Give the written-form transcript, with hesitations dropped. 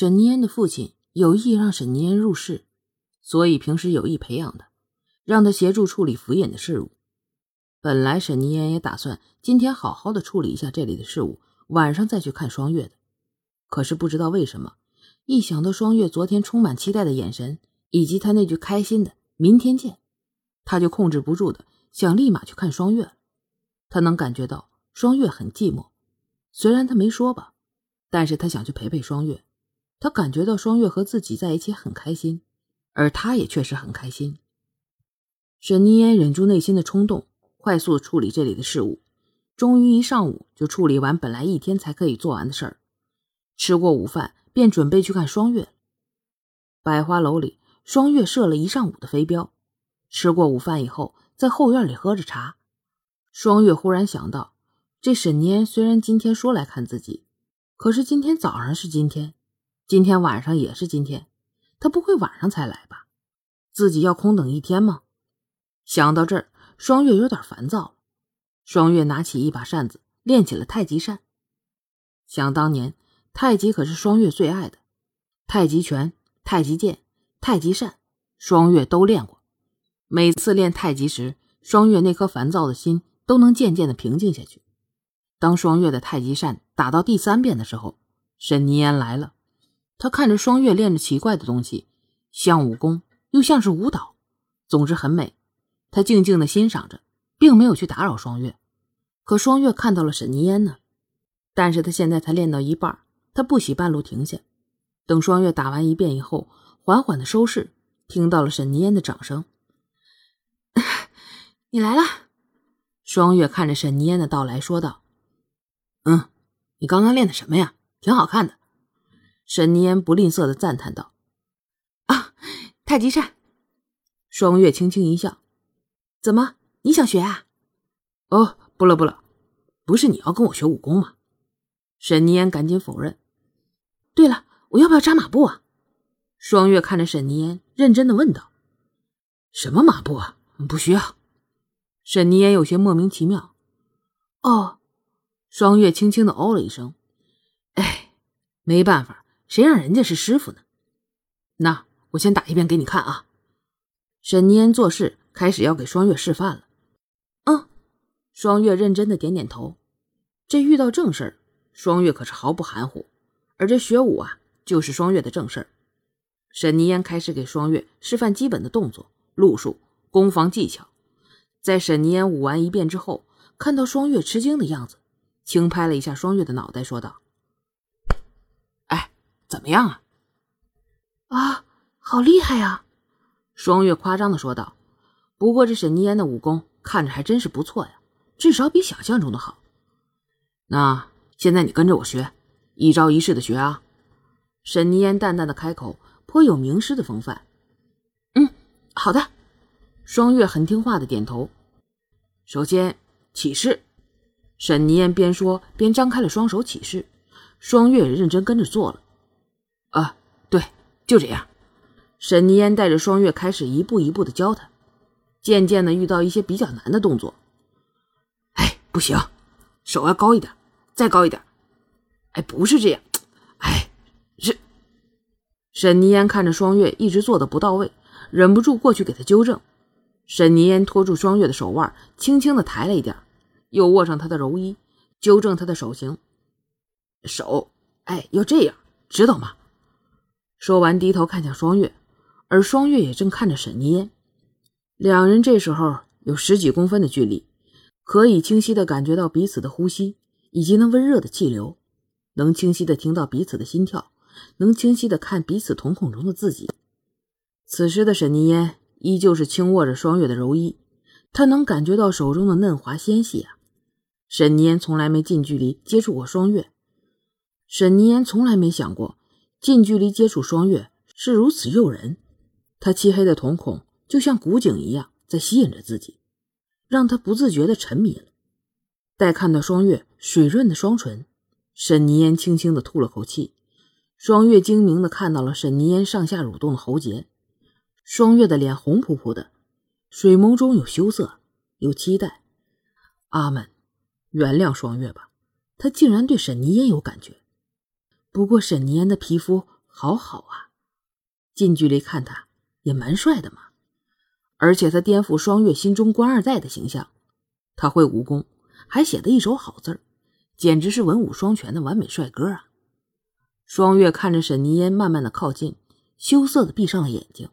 沈泥恩的父亲有意让沈泥恩入仕，所以平时有意培养他，让他协助处理府尹的事务。本来沈泥恩也打算今天好好的处理一下这里的事务，晚上再去看双月的。可是不知道为什么，一想到双月昨天充满期待的眼神，以及他那句开心的明天见，他就控制不住的想立马去看双月了。他能感觉到双月很寂寞，虽然他没说吧，但是他想去陪陪双月。他感觉到双月和自己在一起很开心，而他也确实很开心。沈泥烟忍住内心的冲动，快速处理这里的事务，终于一上午就处理完本来一天才可以做完的事儿。吃过午饭便准备去看双月。百花楼里，双月射了一上午的飞镖。吃过午饭以后，在后院里喝着茶，双月忽然想到，这沈泥虽然今天说来看自己，可是今天早上是今天，今天晚上也是今天，他不会晚上才来吧？自己要空等一天吗？想到这儿，双月有点烦躁了。双月拿起一把扇子，练起了太极扇。想当年，太极可是双月最爱的，太极拳、太极剑、太极扇，双月都练过。每次练太极时，双月那颗烦躁的心都能渐渐地平静下去。当双月的太极扇打到第三遍的时候，沈泥烟来了。他看着双月练着奇怪的东西，像武功又像是舞蹈，总之很美。他静静地欣赏着，并没有去打扰双月。可双月看到了沈泥烟呢。但是他现在才练到一半，他不喜半路停下，等双月打完一遍以后，缓缓地收势，听到了沈泥烟的掌声。你来了。双月看着沈泥烟的到来说道。你刚刚练的什么呀？挺好看的。沈泥烟不吝啬地赞叹道。太极扇。双月轻轻一笑。怎么，你想学啊？不了不了，不是你要跟我学武功吗？沈泥烟赶紧否认。对了，我要不要扎马步啊？双月看着沈泥烟认真地问道。什么马步啊？不需要。沈泥烟有些莫名其妙。双月轻轻地哦了一声。没办法，谁让人家是师傅呢？那我先打一遍给你看啊。沈泥烟做事开始要给双月示范了。双月认真地点点头。这遇到正事儿，双月可是毫不含糊，而这学武啊，就是双月的正事儿。沈泥烟开始给双月示范基本的动作、路数、攻防技巧。在沈泥烟舞完一遍之后，看到双月吃惊的样子，轻拍了一下双月的脑袋说道。怎么样啊？好厉害啊！双月夸张地说道。不过这沈泥烟的武功看着还真是不错呀，至少比想象中的好。那现在你跟着我学，一招一式的学啊。沈泥烟淡淡的开口，颇有名师的风范。好的。双月很听话的点头。首先起势。沈泥烟边说边张开了双手起势，双月也认真跟着做了。对，就这样。沈泥烟带着双月开始一步一步的教他，渐渐的遇到一些比较难的动作。不行，手要高一点，再高一点。不是这样。是。沈泥烟看着双月一直做的不到位，忍不住过去给他纠正。沈泥烟拖住双月的手腕，轻轻地抬了一点，又握上他的柔衣，纠正他的手型。手，要这样，知道吗？说完低头看向双月，而双月也正看着沈泥烟。两人这时候有十几公分的距离，可以清晰地感觉到彼此的呼吸，以及那温热的气流，能清晰地听到彼此的心跳，能清晰地看彼此瞳孔中的自己。此时的沈泥烟依旧是轻握着双月的柔衣，她能感觉到手中的嫩滑纤细啊。沈泥烟从来没近距离接触过双月，沈泥烟从来没想过近距离接触双月是如此诱人。她漆黑的瞳孔就像古井一样在吸引着自己，让她不自觉地沉迷了。待看到双月水润的双唇，沈泥烟轻轻地吐了口气。双月精明地看到了沈泥烟上下蠕动的喉结，双月的脸红扑扑的，水眸中有羞涩，有期待。阿们，原谅双月吧，她竟然对沈泥烟有感觉。不过沈泥烟的皮肤好好啊，近距离看他也蛮帅的嘛。而且他颠覆双月心中官二代的形象，他会武功，还写得一手好字儿，简直是文武双全的完美帅哥啊。双月看着沈泥烟慢慢的靠近，羞涩的闭上了眼睛。